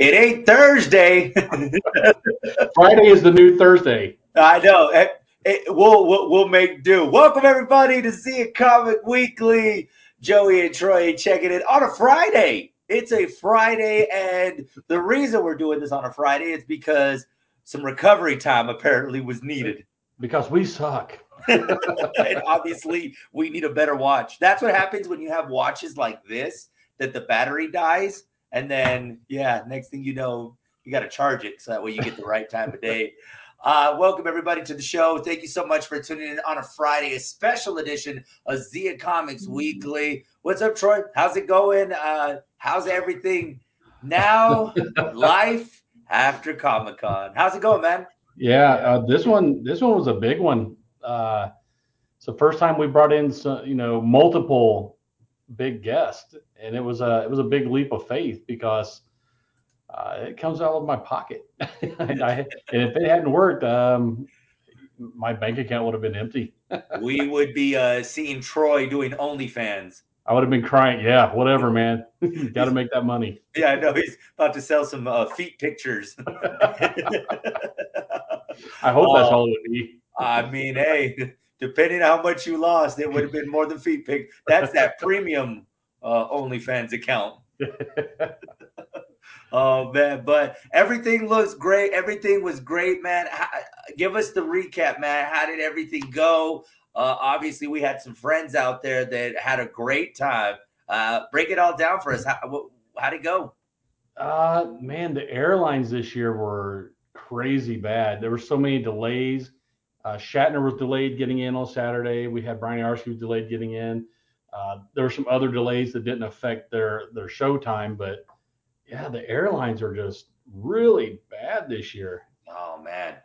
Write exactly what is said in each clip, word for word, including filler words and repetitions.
It ain't Thursday. Friday is the new Thursday. I know. It, it, we'll, we'll we'll make do. Welcome everybody to Zia Comic Weekly. Joey and Troy checking it on a Friday. It's a Friday, and the reason we're doing this on a Friday is because some recovery time apparently was needed. Because we suck. And obviously, we need a better watch. That's what happens when you have watches like this, that the battery dies. And then, yeah, next thing you know, you got to charge it so that way you get the right time of day. Uh, welcome, everybody, to the show. Thank you so much for tuning in on a Friday, a special edition of Zia Comics Weekly. What's up, Troy? How's it going? Uh, how's everything now? Life after Comic-Con. How's it going, man? Yeah, uh, this one this one was a big one. Uh, it's the first time we brought in, some, you know, multiple big guest, and it was a it was a big leap of faith because uh, it comes out of my pocket. and, I, and if it hadn't worked, um, my bank account would have been empty. We would be uh, seeing Troy doing OnlyFans. I would have been crying. Yeah, whatever, man. Got to make that money. Yeah, I know. He's about to sell some uh, feet pictures. I hope um, that's all it would be. I mean, hey. Depending on how much you lost, it would have been more than feet pick. That's that premium uh, OnlyFans account. Oh, man. But everything looks great. Everything was great, man. How, give us the recap, man. How did everything go? Uh, obviously, we had some friends out there that had a great time. Uh, break it all down for us. How, how'd it go? Uh, man, the airlines this year were crazy bad. There were so many delays. Uh, Shatner was delayed getting in on Saturday. We had Brian Arshu delayed getting in. Uh, there were some other delays that didn't affect their their show time, but yeah, the airlines are just really bad this year. Oh man!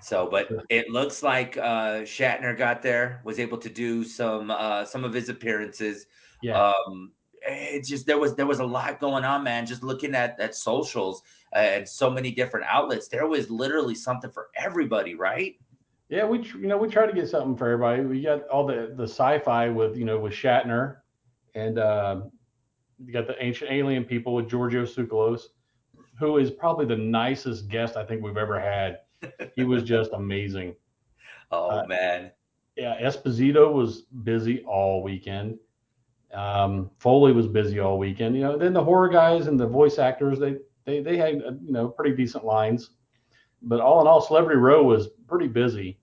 So, but it looks like uh, Shatner got there, was able to do some uh, some of his appearances. Yeah. Um, it's just there was there was a lot going on, man. Just looking at at socials and so many different outlets, there was literally something for everybody, right? Yeah, we you know we try to get something for everybody. We got all the the sci-fi with you know with Shatner, and uh, you got the ancient alien people with Giorgio Tsoukalos, who is probably the nicest guest I think we've ever had. He was just amazing. Oh uh, man, yeah. Esposito was busy all weekend. Um, Foley was busy all weekend. You know, then the horror guys and the voice actors they they they had you know pretty decent lines. But all in all, Celebrity Row was pretty busy,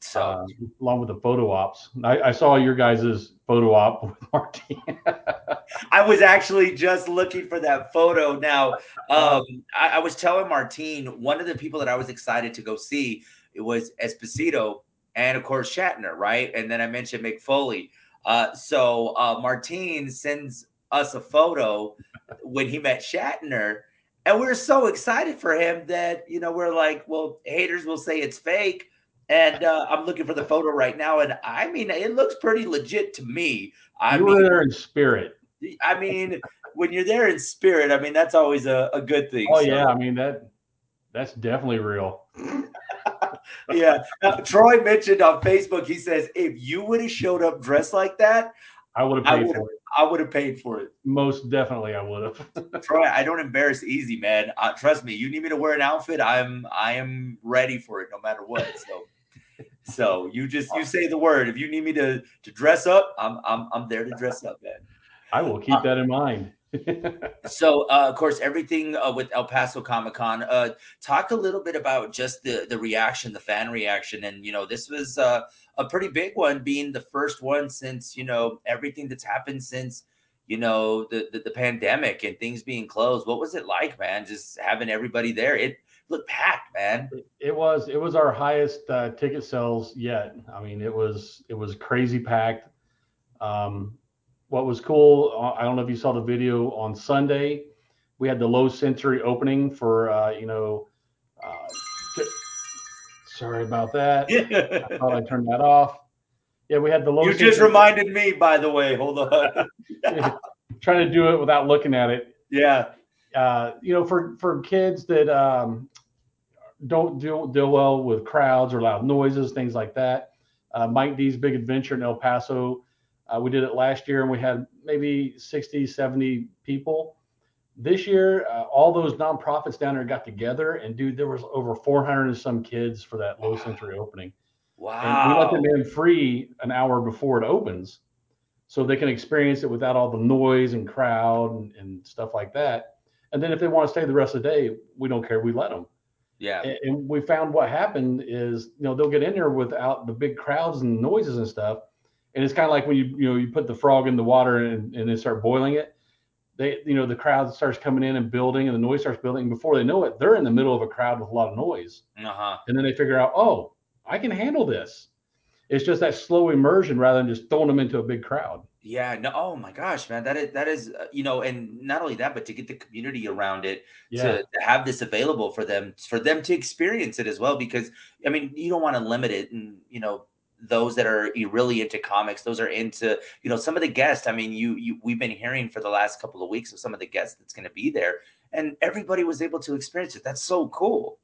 so uh, along with the photo ops. I, I saw your guys' photo op with Martin. I was actually just looking for that photo. Now, um, I, I was telling Martin, one of the people that I was excited to go see, it was Esposito and, of course, Shatner, right? And then I mentioned Mick Foley. Uh, so uh, Martin sends us a photo when he met Shatner. And we were so excited for him that, you know, we're like, well, haters will say it's fake. And uh, I'm looking for the photo right now. And I mean, it looks pretty legit to me. I you mean, were there in spirit. I mean, when you're there in spirit, I mean, that's always a, a good thing. Oh, so. Yeah. I mean, that that's definitely real. Yeah. Now, Troy mentioned on Facebook, he says, if you would have showed up dressed like that, I would have paid for it. I would have paid for it. Most definitely, I would have. Troy, I don't embarrass easy, man. Uh, trust me. You need me to wear an outfit, I'm I am ready for it, no matter what. So, so you just you say the word. If you need me to to dress up, I'm I'm I'm there to dress up, man. I will keep uh, that in mind. So, uh, of course, everything uh, with El Paso Comic Con. Uh, talk a little bit about just the the reaction, the fan reaction, and you know, this was uh, a pretty big one, being the first one since you know everything that's happened since you know the, the the pandemic and things being closed. What was it like, man? Just having everybody there. It looked packed, man. It, it was it was our highest uh, ticket sales yet. I mean, it was it was crazy packed. Um, What was cool, I don't know if you saw the video on Sunday, we had the low century opening for, uh, you know, uh, t- sorry about that. I thought I turned that off. Yeah, we had the low. You just reminded me, by the way. Hold on. Trying to do it without looking at it. Yeah. Uh, you know, for, for kids that um, don't deal, deal well with crowds or loud noises, things like that, uh, Mike D's Big Adventure in El Paso. Uh, we did it last year, and we had maybe sixty, seventy people. this year, uh, all those nonprofits down there got together, and dude, there was over four hundred and some kids for that Low Century opening. Wow. And we let them in free an hour before it opens, so they can experience it without all the noise and crowd and, and stuff like that. And then if they want to stay the rest of the day, we don't care. We let them. Yeah. And, and we found what happened is, you know, they'll get in there without the big crowds and noises and stuff. And it's kind of like when you, you know, you put the frog in the water and, and they start boiling it. They, you know, the crowd starts coming in and building, and the noise starts building. Before they know it, they're in the middle of a crowd with a lot of noise. Uh-huh. And then they figure out, oh, I can handle this. It's just that slow immersion rather than just throwing them into a big crowd. Yeah. No. Oh my gosh, man. That is, that is, uh, you know, and not only that, but to get the community around it, yeah. to, to have this available for them, for them to experience it as well. Because I mean, you don't want to limit it, and you know, those that are really into comics, those are into, you know, some of the guests. I mean, you, you, we've been hearing for the last couple of weeks of some of the guests that's going to be there, and everybody was able to experience it. That's so cool.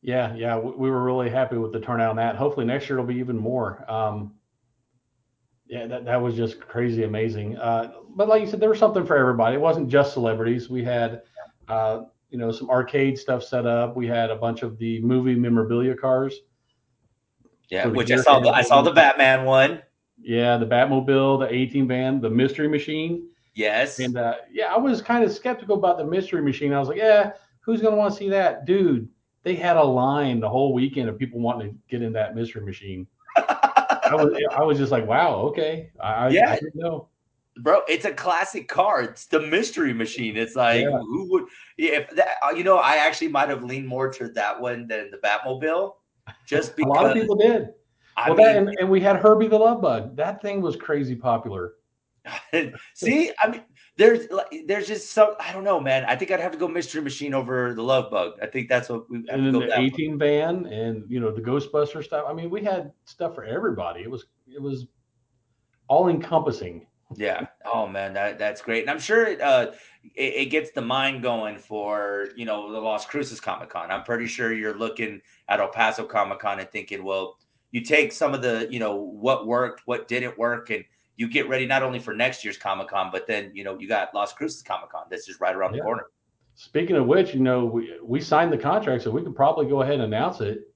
Yeah. Yeah. We were really happy with the turnout on that. Hopefully next year it'll be even more. Um, yeah, that, that was just crazy amazing. Uh, but like you said, there was something for everybody. It wasn't just celebrities. We had, uh, you know, some arcade stuff set up. We had a bunch of the movie memorabilia cars. Yeah, which I saw. The, I saw the Batman one. Yeah, the Batmobile, the A-Team van, the Mystery Machine. Yes. And uh, yeah, I was kind of skeptical about the Mystery Machine. I was like, yeah, who's going to want to see that? Dude, they had a line the whole weekend of people wanting to get in that Mystery Machine. I was, I was just like, wow, okay. I, yeah. I didn't know. Bro, it's a classic car. It's the Mystery Machine. It's like, yeah. who would, if that, you know, I actually might have leaned more to that one than the Batmobile. Just because. A lot of people did. I well, mean, that, and, and we had Herbie the Love Bug. That thing was crazy popular. See, I mean, there's there's just some. I don't know, man. I think I'd have to go Mystery Machine over the Love Bug. I think that's what we. And then the A-Team van, and you know the Ghostbuster stuff. I mean, we had stuff for everybody. It was it was all encompassing. Yeah. Oh man, that that's great, and I'm sure it, uh, it it gets the mind going for you know the Las Cruces Comic Con. I'm pretty sure you're looking at El Paso Comic Con and thinking, well, you take some of the you know what worked, what didn't work, and you get ready not only for next year's Comic Con, but then you know you got Las Cruces Comic Con that's just right around yeah. the corner. Speaking of which, you know we we signed the contract, so we could probably go ahead and announce it.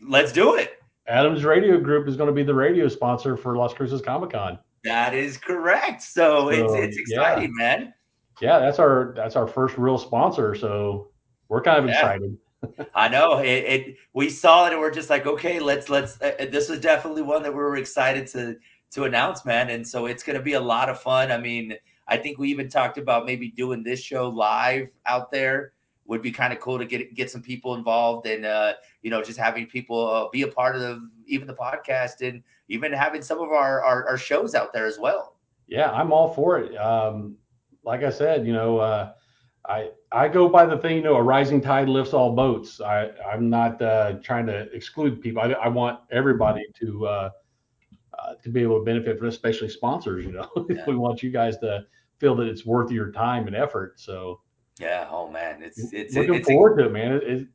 Let's do it. Adams Radio Group is going to be the radio sponsor for Las Cruces Comic Con. That is correct. So, so it's it's exciting, yeah. man. Yeah, that's our that's our first real sponsor. So we're kind of yeah. excited. I know it, it. We saw it, and we're just like, okay, let's let's. Uh, this was definitely one that we were excited to to announce, man. And so it's going to be a lot of fun. I mean, I think we even talked about maybe doing this show live out there. Would be kind of cool to get get some people involved, and uh, you know, just having people uh, be a part of the, even the podcast, and even having some of our, our our shows out there as well. Yeah, I'm all for it. Um, like I said, you know, uh, I I go by the thing, you know, a rising tide lifts all boats. I I'm not uh, trying to exclude people. I, I want everybody to uh, uh, to be able to benefit from, especially sponsors. You know, yeah. we want you guys to feel that it's worth your time and effort. So. Yeah. Oh man, it's it's looking it's, forward to it, man. It, it,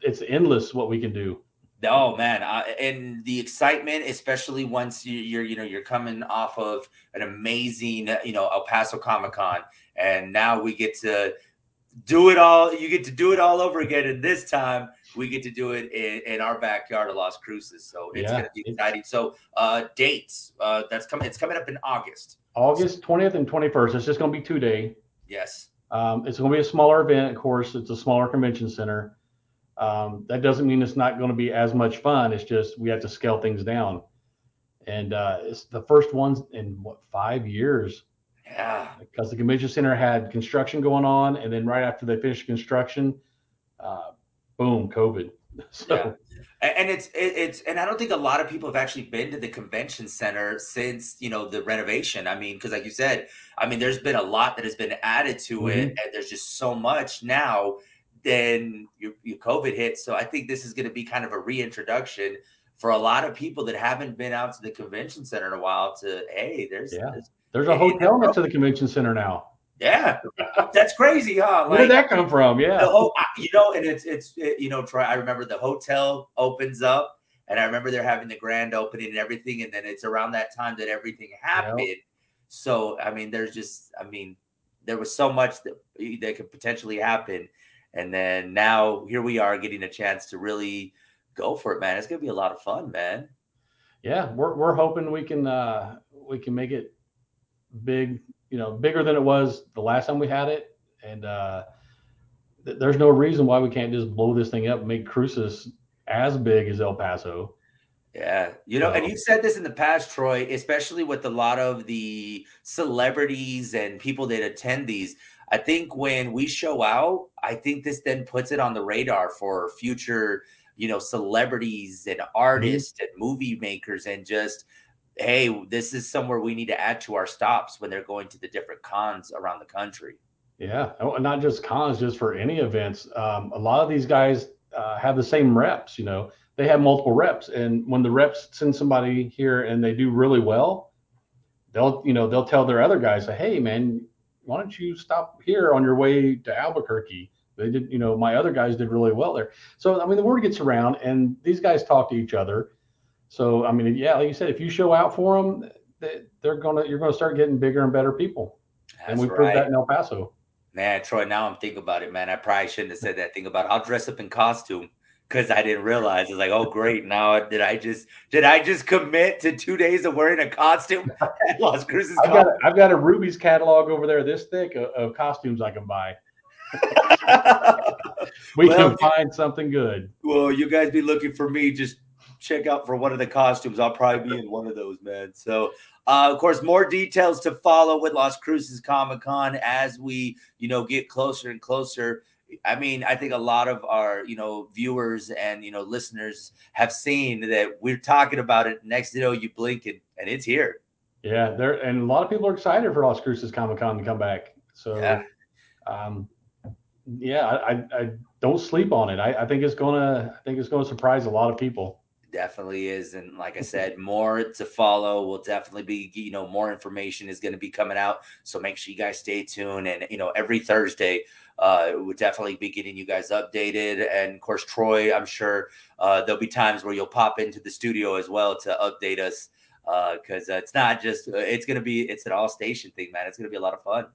it's endless what we can do. Oh man, I, and the excitement, especially once you, you're you know you're coming off of an amazing you know El Paso Comic Con, and now we get to do it all. You get to do it all over again, and this time we get to do it in, in our backyard of Las Cruces. So it's yeah, gonna be exciting. So uh, dates uh, that's coming. It's coming up in August. August twentieth and twenty first. It's just gonna be two day. Yes. Um, it's going to be a smaller event. Of course, it's a smaller convention center. Um, that doesn't mean it's not going to be as much fun. It's just we have to scale things down. And uh, it's the first ones in, what, five years? Yeah. Because the convention center had construction going on. And then right after they finished construction, uh, boom, COVID. So. Yeah. And it's it's and I don't think a lot of people have actually been to the convention center since you know the renovation. I mean, because like you said, I mean, there's been a lot that has been added to mm-hmm. it, and there's just so much now. Then your, your COVID hit, so I think this is going to be kind of a reintroduction for a lot of people that haven't been out to the convention center in a while. To hey, there's yeah. there's, there's a hey, hotel next to the convention center now. Yeah, that's crazy, huh? Like, where did that come from? Yeah, the whole, you know, and it's it's it, you know, try. I remember the hotel opens up, and I remember they're having the grand opening and everything, and then it's around that time that everything happened. Yep. So I mean, there's just, I mean, there was so much that, that could potentially happen. And then now here we are getting a chance to really go for it, man. It's going to be a lot of fun, man. Yeah. We're, we're hoping we can, uh, we can make it big, you know, bigger than it was the last time we had it. And, uh, th- there's no reason why we can't just blow this thing up and make Cruces as big as El Paso. Yeah. You know, so, and you've said this in the past, Troy, especially with a lot of the celebrities and people that attend these. I think when we show out, I think this then puts it on the radar for future, you know, celebrities and artists mm-hmm. and movie makers, and just, hey, this is somewhere we need to add to our stops when they're going to the different cons around the country. Yeah. Not just cons, just for any events. Um, a lot of these guys uh, have the same reps, you know, they have multiple reps. And when the reps send somebody here and they do really well, they'll, you know, they'll tell their other guys, hey, man, why don't you stop here on your way to Albuquerque? They did, you know, my other guys did really well there. So, I mean, the word gets around and these guys talk to each other. So, I mean, yeah, like you said, if you show out for them, they're going to, you're going to start getting bigger and better people. That's and we right. proved that in El Paso. Man, Troy, now I'm thinking about it, man. I probably shouldn't have said that thing about I'll dress up in costume. Cause I didn't realize it's like, oh great! Now did I just did I just commit to two days of wearing a costume at Las Cruces? I've got, a, I've got a Ruby's catalog over there this thick of, of costumes I can buy. we well, can find something good. Well, you guys be looking for me. Just check out for one of the costumes. I'll probably be in one of those, man. So, uh, of course, more details to follow with Las Cruces Comic Con as we, you know, get closer and closer. I mean, I think a lot of our, you know, viewers and, you know, listeners have seen that we're talking about it. Next, you know, you blink and, and it's here. Yeah. There, and a lot of people are excited for Las Cruces Comic Con to come back. So, yeah, um, yeah I, I, I don't sleep on it. I, I think it's going to, I think it's going to surprise a lot of people. Definitely is. And like I said, more to follow. Will definitely be, you know, more information is going to be coming out. So make sure you guys stay tuned. And, you know, every Thursday, uh, we'll definitely be getting you guys updated. And of course, Troy, I'm sure uh, there'll be times where you'll pop into the studio as well to update us. Uh, Cause uh, it's not just, it's going to be, it's an all station thing, man. It's going to be a lot of fun.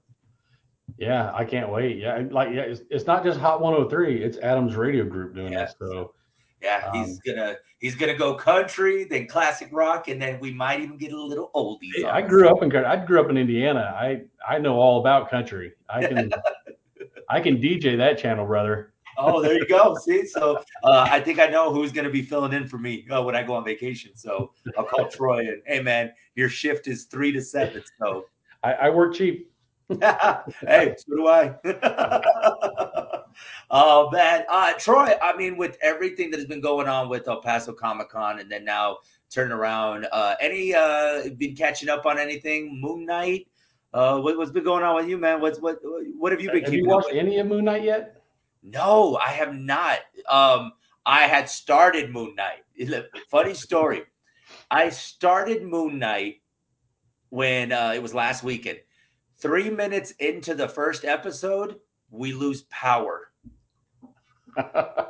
Yeah. I can't wait. Yeah. Like, yeah, it's, it's not just Hot one oh three. It's Adams Radio Group doing yeah. this. So yeah, he's um, gonna he's gonna go country, then classic rock, and then we might even get a little oldies. Yeah, I grew up in I grew up in Indiana. I, I know all about country. I can I can D J that channel, brother. Oh, there you go. See, so uh, I think I know who's gonna be filling in for me uh, when I go on vacation. So I'll call Troy and, hey man, your shift is three to seven. So I, I work cheap. Hey, so do I. Oh, man. Uh, Troy, I mean, with everything that has been going on with El Paso Comic Con and then now turn around, uh, any uh, been catching up on anything? Moon Knight? Uh, what, what's been going on with you, man? What's what? What have you been? Have keeping you watched up with? Any of Moon Knight yet? No, I have not. Um, I had started Moon Knight. Funny story. I started Moon Knight when uh, it was last weekend. Three minutes into the first episode, we lose power.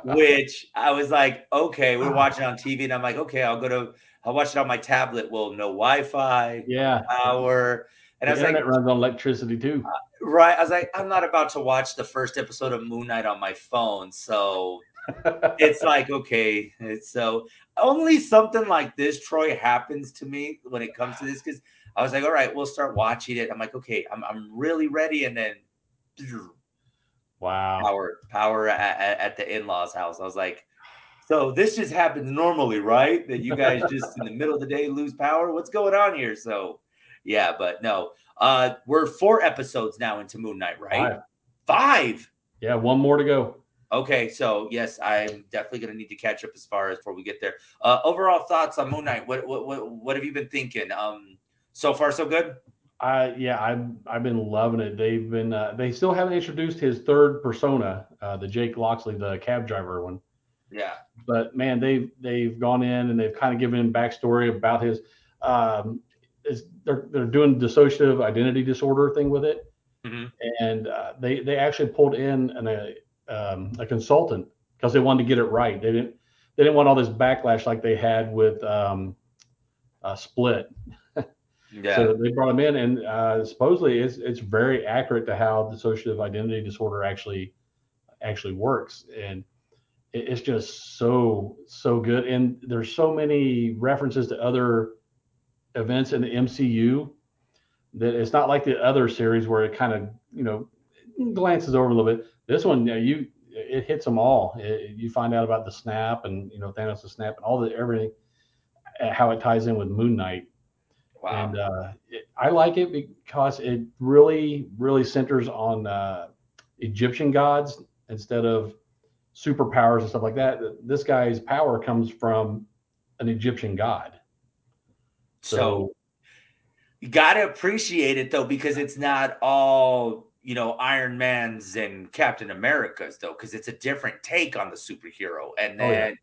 Which I was like, okay, we're watching on T V, and I'm like, okay, I'll go to, I'll watch it on my tablet. Well, no Wi-Fi, yeah, power, and the I was internet like, runs on electricity too, uh, right? I was like, I'm not about to watch the first episode of Moon Knight on my phone, so it's like, okay, it's so only something like this, Troy, happens to me when it comes to this because I was like, all right, we'll start watching it. I'm like, okay, I'm I'm really ready, and then. Wow. Power, power at, at the in-laws' house. I was like, so this just happens normally, right? That you guys just in the middle of the day lose power? What's going on here? So, yeah, but no. Uh, we're four episodes now into Moon Knight, right? Five. Five? Yeah, one more to go. Okay, so, yes, I'm definitely going to need to catch up as far as before we get there. Uh, overall thoughts on Moon Knight. What what what, what have you been thinking? Um, so far, so good? I, yeah, I've, I've been loving it. They've been, uh, they still haven't introduced his third persona, uh, the Jake Loxley, the cab driver one. Yeah. But man, they've, they've gone in and they've kind of given him backstory about his, um, is they're, they're doing dissociative identity disorder thing with it. Mm-hmm. And, uh, they, they actually pulled in an, a, um, a consultant because they wanted to get it right. They didn't, they didn't want all this backlash like they had with, um, uh, Split. Yeah. So they brought him in, and uh, supposedly it's it's very accurate to how dissociative identity disorder actually actually works, and it, it's just so so good. And there's so many references to other events in the M C U that it's not like the other series where it kind of you know glances over a little bit. This one, you know, you it hits them all. It, you find out about the snap, and you know Thanos' snap, and all the everything, how it ties in with Moon Knight. Wow. And uh, it, I like it because it really, really centers on uh, Egyptian gods instead of superpowers and stuff like that. This guy's power comes from an Egyptian god. So, so you got to appreciate it, though, because it's not all, you know, Iron Man's and Captain America's, though, because it's a different take on the superhero. And then, oh, yeah.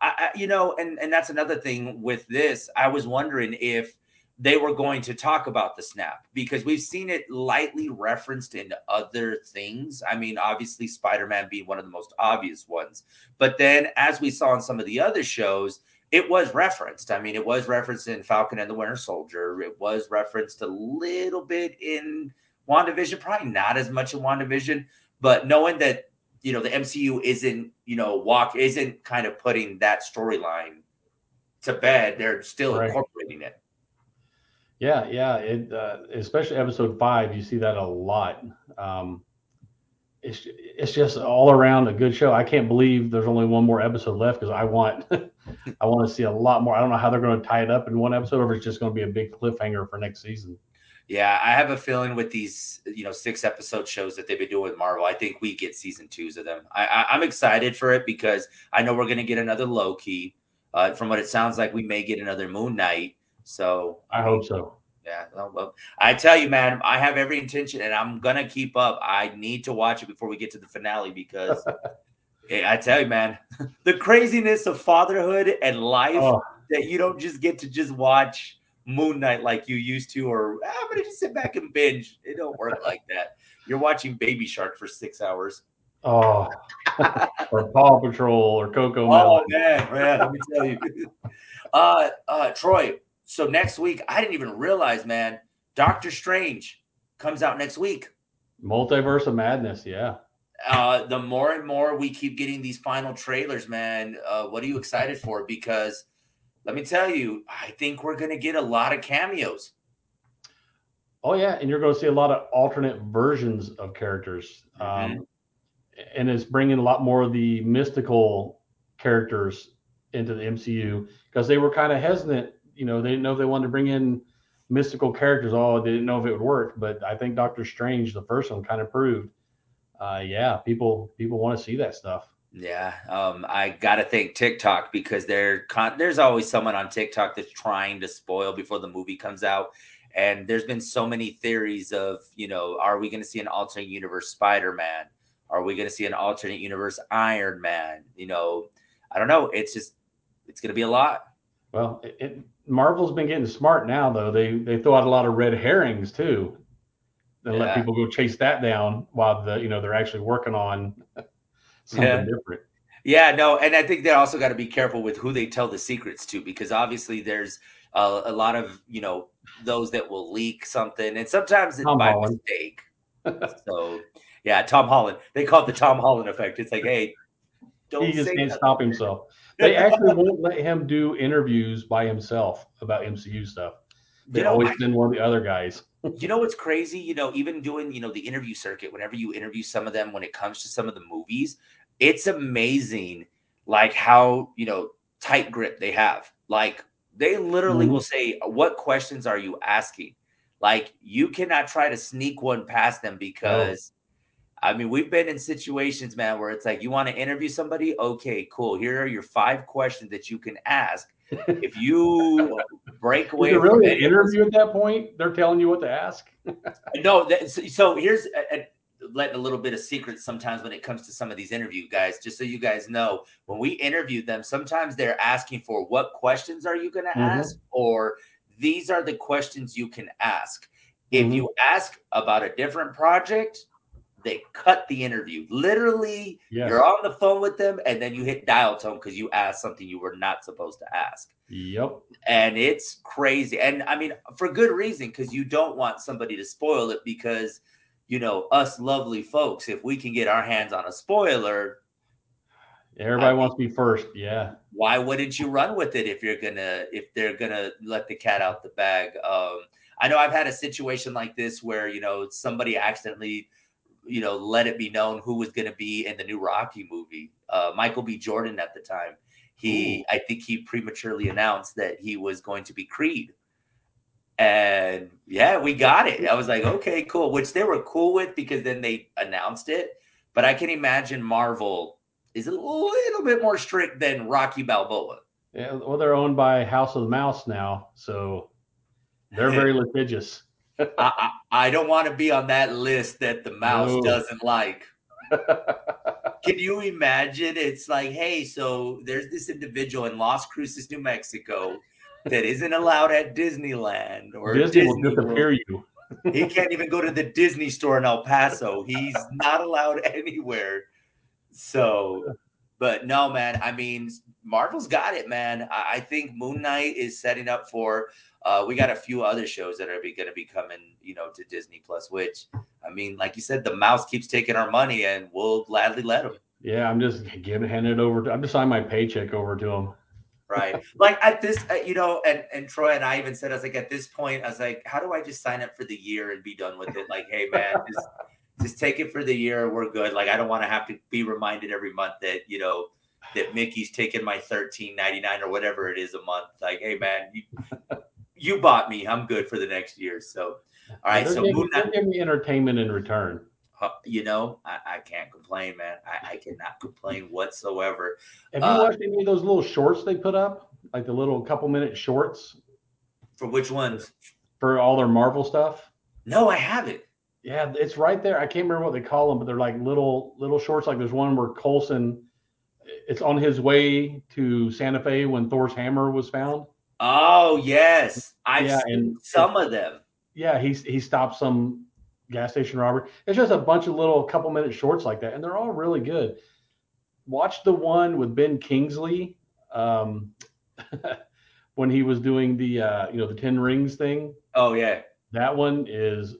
I, I, you know, and, and that's another thing with this. I was wondering if they were going to talk about the snap, because we've seen it lightly referenced in other things. I mean, obviously Spider-Man being one of the most obvious ones, but then as we saw in some of the other shows, it was referenced. I mean, it was referenced in Falcon and the Winter Soldier. It was referenced a little bit in WandaVision, probably not as much in WandaVision, but knowing that, you know, the M C U isn't, you know, walk isn't kind of putting that storyline to bed. They're still right. incorporating it. Yeah, yeah, it, uh, especially episode five, you see that a lot. Um, it's it's just all around a good show. I can't believe there's only one more episode left because I want I want to see a lot more. I don't know how they're going to tie it up in one episode, or it's just going to be a big cliffhanger for next season. Yeah, I have a feeling with these, you know, six episode shows that they've been doing with Marvel, I think we get season twos of them. I, I, I'm excited for it because I know we're going to get another Loki. Uh, from what it sounds like, we may get another Moon Knight. So I hope so. Yeah. Well, I tell you, man, I have every intention and I'm going to keep up. I need to watch it before we get to the finale because I tell you, man, the craziness of fatherhood and life oh. that you don't just get to just watch Moon Knight like you used to, or ah, I'm going to just sit back and binge. It don't work like that. You're watching Baby Shark for six hours. Oh, or Paw Patrol or Coco Melon. Oh, man, man, let me tell you. uh, uh, Troy. So next week, I didn't even realize, man, Doctor Strange comes out next week. Multiverse of Madness, yeah. Uh, the more and more we keep getting these final trailers, man, uh, what are you excited for? Because let me tell you, I think we're going to get a lot of cameos. Oh, yeah, and you're going to see a lot of alternate versions of characters. Mm-hmm. Um, and it's bringing a lot more of the mystical characters into the M C U because they were kind of hesitant. You know, they didn't know if they wanted to bring in mystical characters. All they didn't know if it would work. But I think Doctor Strange, the first one, kind of proved, uh, yeah, people people want to see that stuff. Yeah, um, I gotta thank TikTok because they're con- there's always someone on TikTok that's trying to spoil before the movie comes out. And there's been so many theories of, you know, are we going to see an alternate universe Spider-Man? Are we going to see an alternate universe Iron Man? You know, I don't know. It's just it's going to be a lot. Well, it. it Marvel's been getting smart now, though. They they throw out a lot of red herrings too. They yeah. let people go chase that down while the you know they're actually working on something yeah. different. Yeah, no, and I think they also got to be careful with who they tell the secrets to, because obviously there's a, a lot of you know those that will leak something, and sometimes it's Tom by Holland. mistake. So yeah, Tom Holland. They call it the Tom Holland effect. It's like, hey, don't he just say can't that. stop himself. They actually won't let him do interviews by himself about M C U stuff. They you know, always send one of the other guys. You know what's crazy? You know, even doing, you know, the interview circuit, whenever you interview some of them, when it comes to some of the movies, it's amazing, like, how, you know, tight grip they have. Like, they literally mm-hmm. will say, what questions are you asking? Like, you cannot try to sneak one past them because... No. I mean, we've been in situations, man, where it's like, you want to interview somebody? Okay, cool. Here are your five questions that you can ask. If you break away from really an interview at that point, they're telling you what to ask? No. That, so, so here's a, a, letting a little bit of secret sometimes when it comes to some of these interview guys, just so you guys know, when we interview them, sometimes they're asking for what questions are you going to mm-hmm. ask, or these are the questions you can ask. If mm-hmm. you ask about a different project, they cut the interview. Literally, yes. You're on the phone with them, and then you hit dial tone because you asked something you were not supposed to ask. Yep. And it's crazy. And, I mean, for good reason, because you don't want somebody to spoil it because, you know, us lovely folks, if we can get our hands on a spoiler... Everybody I mean, wants to be first, yeah. Why wouldn't you run with it if you're gonna if they're gonna let the cat out the bag? Um, I know I've had a situation like this where you know somebody accidentally, you know, let it be known who was gonna be in the new Rocky movie. Uh, Michael B. Jordan at the time, he Ooh. I think he prematurely announced that he was going to be Creed, and yeah, we got it. I was like, okay, cool, which they were cool with because then they announced it. But I can imagine Marvel is a little bit more strict than Rocky Balboa. Yeah, well, they're owned by House of the Mouse now, so they're very litigious. I, I, I don't want to be on that list that the mouse no. doesn't like. Can you imagine? It's like, hey, so there's this individual in Las Cruces, New Mexico, that isn't allowed at Disneyland. Or Disney, Disney will disappear you. He can't even go to the Disney store in El Paso. He's not allowed anywhere. So, but no, man, I mean, Marvel's got it, man. I, I think Moon Knight is setting up for, uh, we got a few other shows that are going to be coming, you know, to Disney Plus, which, I mean, like you said, the mouse keeps taking our money and we'll gladly let him. Yeah, I'm just giving, handing it over. To, I'm just signing my paycheck over to him. Right. Like at this, uh, you know, and, and Troy and I even said, I was like, at this point, I was like, how do I just sign up for the year and be done with it? Like, hey, man, just Just take it for the year. We're good. Like, I don't want to have to be reminded every month that, you know, that Mickey's taking my thirteen ninety-nine or whatever it is a month. Like, hey, man, you, you bought me. I'm good for the next year. So, all right. They're so giving, they're giving me entertainment in return. Uh, you know, I, I can't complain, man. I, I cannot complain whatsoever. Have you uh, watched any of those little shorts they put up? Like the little couple minute shorts? For which ones? For all their Marvel stuff? No, I haven't. Yeah, it's right there. I can't remember what they call them, but they're like little little shorts. Like there's one where Coulson, it's on his way to Santa Fe when Thor's hammer was found. Oh, yes. I've yeah, seen and, some of them. Yeah, he, he stopped some gas station robber. It's just a bunch of little couple minute shorts like that, and they're all really good. Watch the one with Ben Kingsley um, when he was doing the, uh, you know, the Ten Rings thing. Oh, yeah. That one is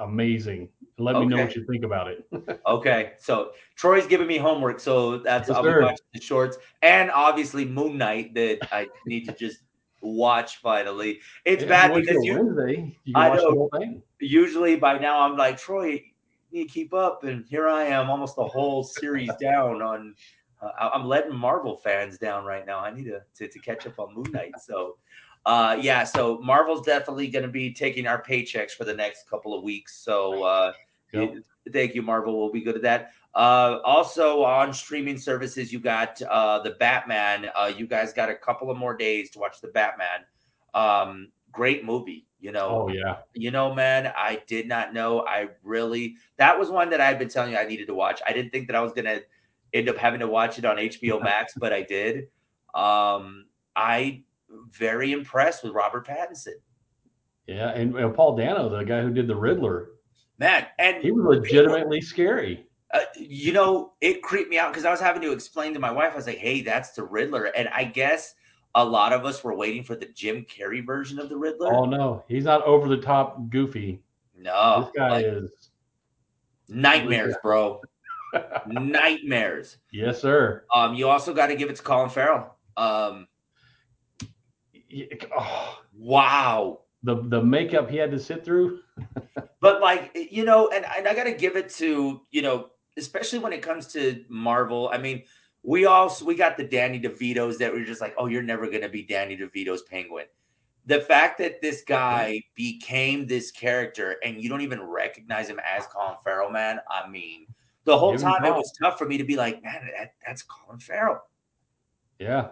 amazing. Let okay. me know what you think about it. Okay. So Troy's giving me homework. So that's, yes, I'll sir. be watching the shorts and obviously Moon Knight that I need to just watch finally. It's yeah, bad you because you, Wednesday, you can I watch know, the whole thing. Usually by now I'm like, Troy, you need to keep up. And here I am almost the whole series down on, uh, I'm letting Marvel fans down right now. I need to, to, to catch up on Moon Knight. So Uh, yeah, so Marvel's definitely going to be taking our paychecks for the next couple of weeks. So uh, yep. thank you, Marvel. We'll be good at that. Uh, also on streaming services, you got uh, The Batman. Uh, you guys got a couple of more days to watch The Batman. Um, great movie, you know. Oh, yeah. You know, man, I did not know. I really – that was one that I had been telling you I needed to watch. I didn't think that I was going to end up having to watch it on H B O Max, but I did. Um, I – Very impressed with Robert Pattinson. Yeah, and, and Paul Dano, the guy who did the Riddler. Man, and he was legitimately people, scary. Uh, you know, it creeped me out because I was having to explain to my wife. I was like, hey, that's the Riddler. And I guess a lot of us were waiting for the Jim Carrey version of the Riddler. Oh, no. He's not over the top goofy. No. This guy like, is. Nightmares, bro. Nightmares. Yes, sir. Um, you also got to give it to Colin Farrell. Um, Oh, wow. The the makeup he had to sit through. But like, you know, and, and I got to give it to, you know, especially when it comes to Marvel. I mean, we all, we got the Danny DeVitos that were just like, oh, you're never going to be Danny DeVito's Penguin. The fact that this guy became this character and you don't even recognize him as Colin Farrell, man. I mean, the whole Give time it was tough for me to be like, man, that, that's Colin Farrell. Yeah.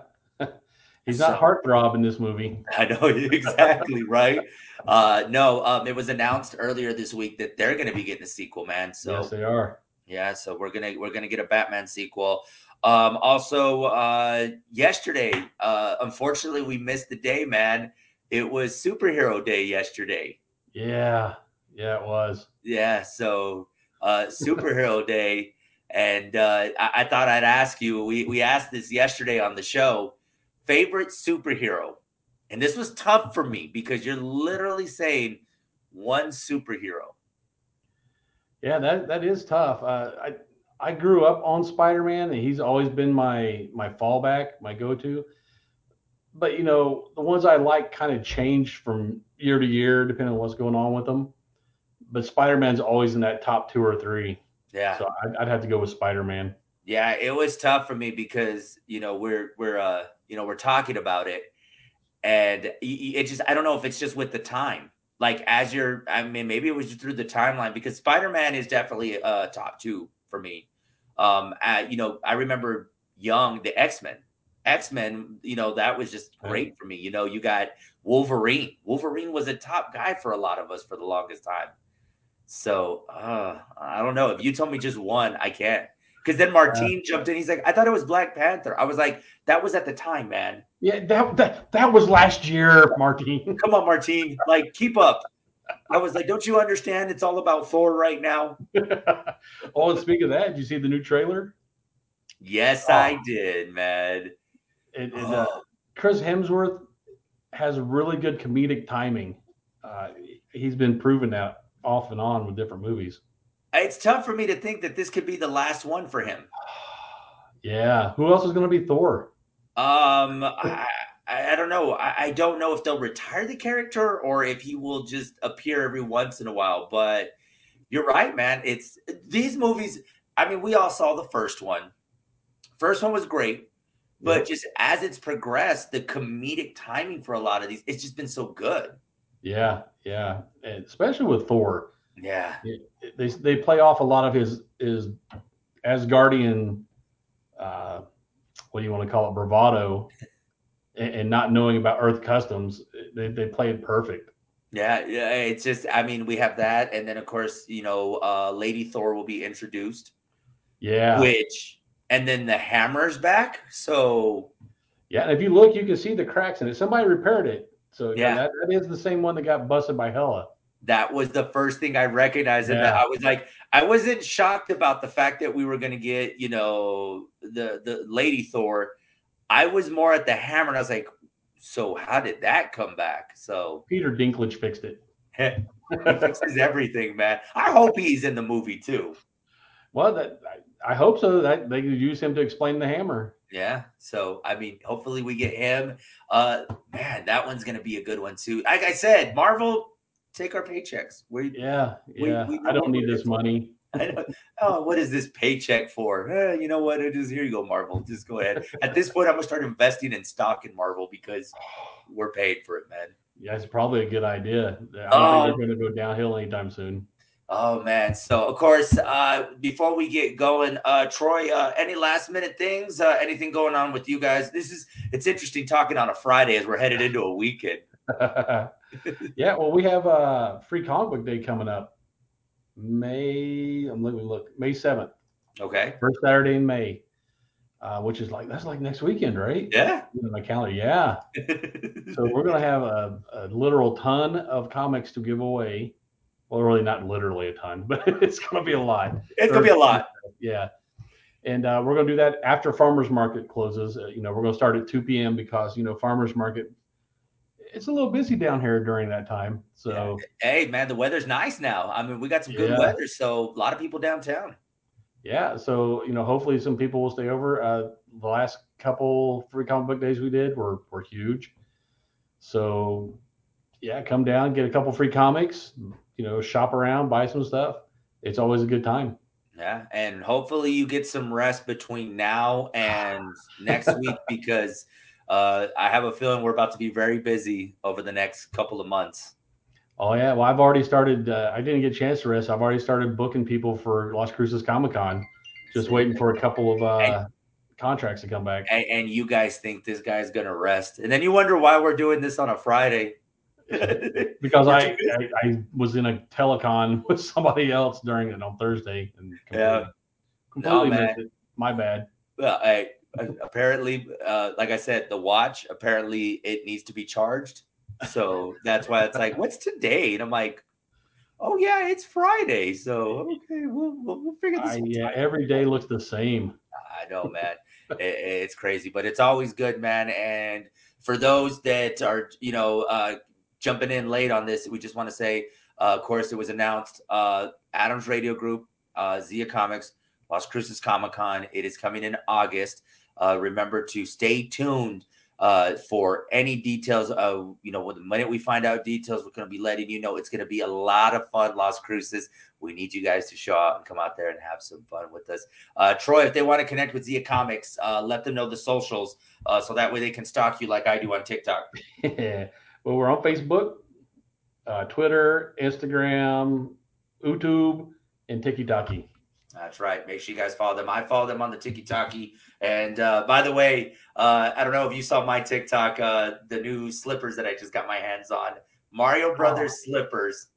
He's not so, heartthrob in this movie. I know, exactly, right? Uh, no, um, it was announced earlier this week that they're going to be getting a sequel, man. So, yes, they are. Yeah, so we're gonna we're gonna get a Batman sequel. Um, also, uh, yesterday, uh, unfortunately, we missed the day, man. It was Superhero Day yesterday. Yeah, yeah, it was. Yeah, so uh, Superhero Day. And uh, I-, I thought I'd ask you, we, we asked this yesterday on the show, favorite superhero. And this was tough for me because you're literally saying one superhero. Yeah, that, that is tough. Uh, I I grew up on Spider-Man, and he's always been my my fallback, my go-to. But, you know, the ones I like kind of change from year to year, depending on what's going on with them. But Spider-Man's always in that top two or three. Yeah. So I'd, I'd have to go with Spider-Man. Yeah, it was tough for me because, you know, we're we're uh you know, we're talking about it, and it just, I don't know if it's just with the time. Like, as you're, I mean, maybe it was just through the timeline, because Spider-Man is definitely uh top two for me. Um, I, you know, I remember young, the X-Men, X-Men, you know, that was just great for me. You know, you got Wolverine. Wolverine was a top guy for a lot of us for the longest time. So uh, I don't know. If you told me just one, I can't. Because then Martine jumped in. He's like, I thought it was Black Panther. I was like, that was at the time, man. Yeah, that that, that was last year, Martine. Come on, Martine. Like, keep up. I was like, don't you understand? It's all about Thor right now. Oh, and speaking of that, did you see the new trailer? Yes, oh. I did, man. And, and, oh. uh, Chris Hemsworth has really good comedic timing. Uh, he's been proven that off and on with different movies. It's tough for me to think that this could be the last one for him. Yeah. Who else is going to be Thor? Um, I, I don't know. I, I don't know if they'll retire the character or if he will just appear every once in a while. But you're right, man. It's these movies. I mean, we all saw the first one. First one was great. But yeah. Just as it's progressed, the comedic timing for a lot of these, it's just been so good. Yeah. Yeah. And especially with Thor. Yeah, they they play off a lot of his his Asgardian, uh, what do you want to call it, bravado, and, and not knowing about Earth customs. They they play it perfect. Yeah, yeah. It's just, I mean, we have that, and then of course, you know, uh, Lady Thor will be introduced. Yeah, which and then the hammer's back. So yeah, and if you look, you can see the cracks in it. Somebody repaired it. So yeah, yeah that, that is the same one that got busted by Hela. That was the first thing I recognized. And yeah. I was like, I wasn't shocked about the fact that we were going to get, you know, the, the Lady Thor. I was more at the hammer, and I was like, so how did that come back? So Peter Dinklage fixed it. He fixes everything, man. I hope he's in the movie too. Well, that, I hope so. That they could use him to explain the hammer. Yeah. So, I mean, hopefully we get him. Uh, man, that one's going to be a good one too. Like I said, Marvel, take our paychecks. We, yeah, yeah. We, we I don't need this money. I know. Oh, what is this paycheck for? Eh, you know what? It is. Here you go, Marvel. Just go ahead. At this point, I'm going to start investing in stock in Marvel because we're paid for it, man. Yeah, it's probably a good idea. I don't oh. think they're going to go downhill anytime soon. Oh, man. So, of course, uh, before we get going, uh, Troy, uh, any last-minute things? Uh, anything going on with you guys? This is It's interesting talking on a Friday as we're headed into a weekend. Yeah, well, we have a uh, free comic book day coming up May. I'm looking look May seventh. Okay, first Saturday in May, uh, which is like that's like next weekend, right? Yeah, in my calendar. Yeah. So we're gonna have a, a literal ton of comics to give away. Well, really not literally a ton, but it's gonna be a lot. It's gonna be a lot. Yeah, and uh, we're gonna do that after Farmers Market closes. Uh, you know, we're gonna start at two p.m. because you know Farmers Market. It's a little busy down here during that time. So, hey, man, the weather's nice now. I mean, we got some good yeah. weather, so a lot of people downtown. Yeah. So, you know, hopefully some people will stay over. Uh, the last couple free comic book days we did were, were huge. So, yeah, come down, get a couple free comics, you know, shop around, buy some stuff. It's always a good time. Yeah. And hopefully you get some rest between now and next week because – Uh, I have a feeling we're about to be very busy over the next couple of months. Oh, yeah. Well, I've already started. Uh, I didn't get a chance to rest. I've already started booking people for Las Cruces Comic Con. Just waiting for a couple of uh, and, contracts to come back. And, and you guys think this guy's going to rest. And then you wonder why we're doing this on a Friday. Because I, I, I was in a telecon with somebody else during it on Thursday. And completely, yeah. completely no, missed it. My bad. Well, I. Apparently, uh, like I said, the watch, apparently it needs to be charged. So that's why it's like, what's today? And I'm like, oh yeah, it's Friday, so okay, we'll we'll, we'll figure this uh, out. Yeah, every day looks the same. I know, man. it, it's crazy, but it's always good, man. And for those that are, you know, uh, jumping in late on this, we just want to say, uh, of course, it was announced, uh, Adams Radio Group, uh, Zia Comics, Las Cruces Comic Con. It is coming in August. Uh, remember to stay tuned uh, for any details. Of, you know, the minute we find out details, we're going to be letting you know. It's going to be a lot of fun, Las Cruces. We need you guys to show out and come out there and have some fun with us. Uh, Troy, if they want to connect with Zia Comics, uh, let them know the socials uh, so that way they can stalk you like I do on TikTok. Yeah. Well, we're on Facebook, uh, Twitter, Instagram, YouTube, and TikTok. That's right. Make sure you guys follow them. I follow them on the TikTok. And uh, by the way, uh, I don't know if you saw my TikTok, uh, the new slippers that I just got my hands on. Mario Brothers oh. slippers.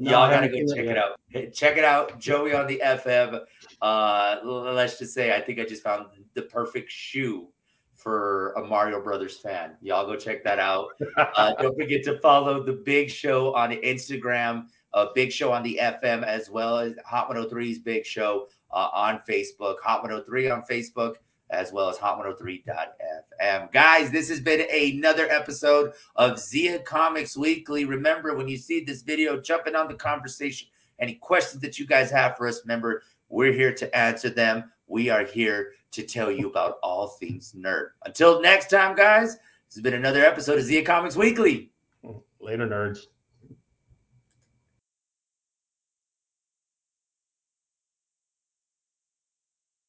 No, Y'all got to go check it, it out. Check it out. Joey on the F M. Uh, let's just say I think I just found the perfect shoe for a Mario Brothers fan. Y'all go check that out. Uh, don't forget to follow The Big Show on Instagram. Uh, Big Show on the F M, as well as Hot one oh three's Big Show uh, on Facebook. Hot one oh three on Facebook, as well as hot one oh three dot f m. Guys, this has been another episode of Zia Comics Weekly. Remember, when you see this video, jumping on the conversation. Any questions that you guys have for us, remember, we're here to answer them. We are here to tell you about all things nerd. Until next time, guys, this has been another episode of Zia Comics Weekly. Later, nerds.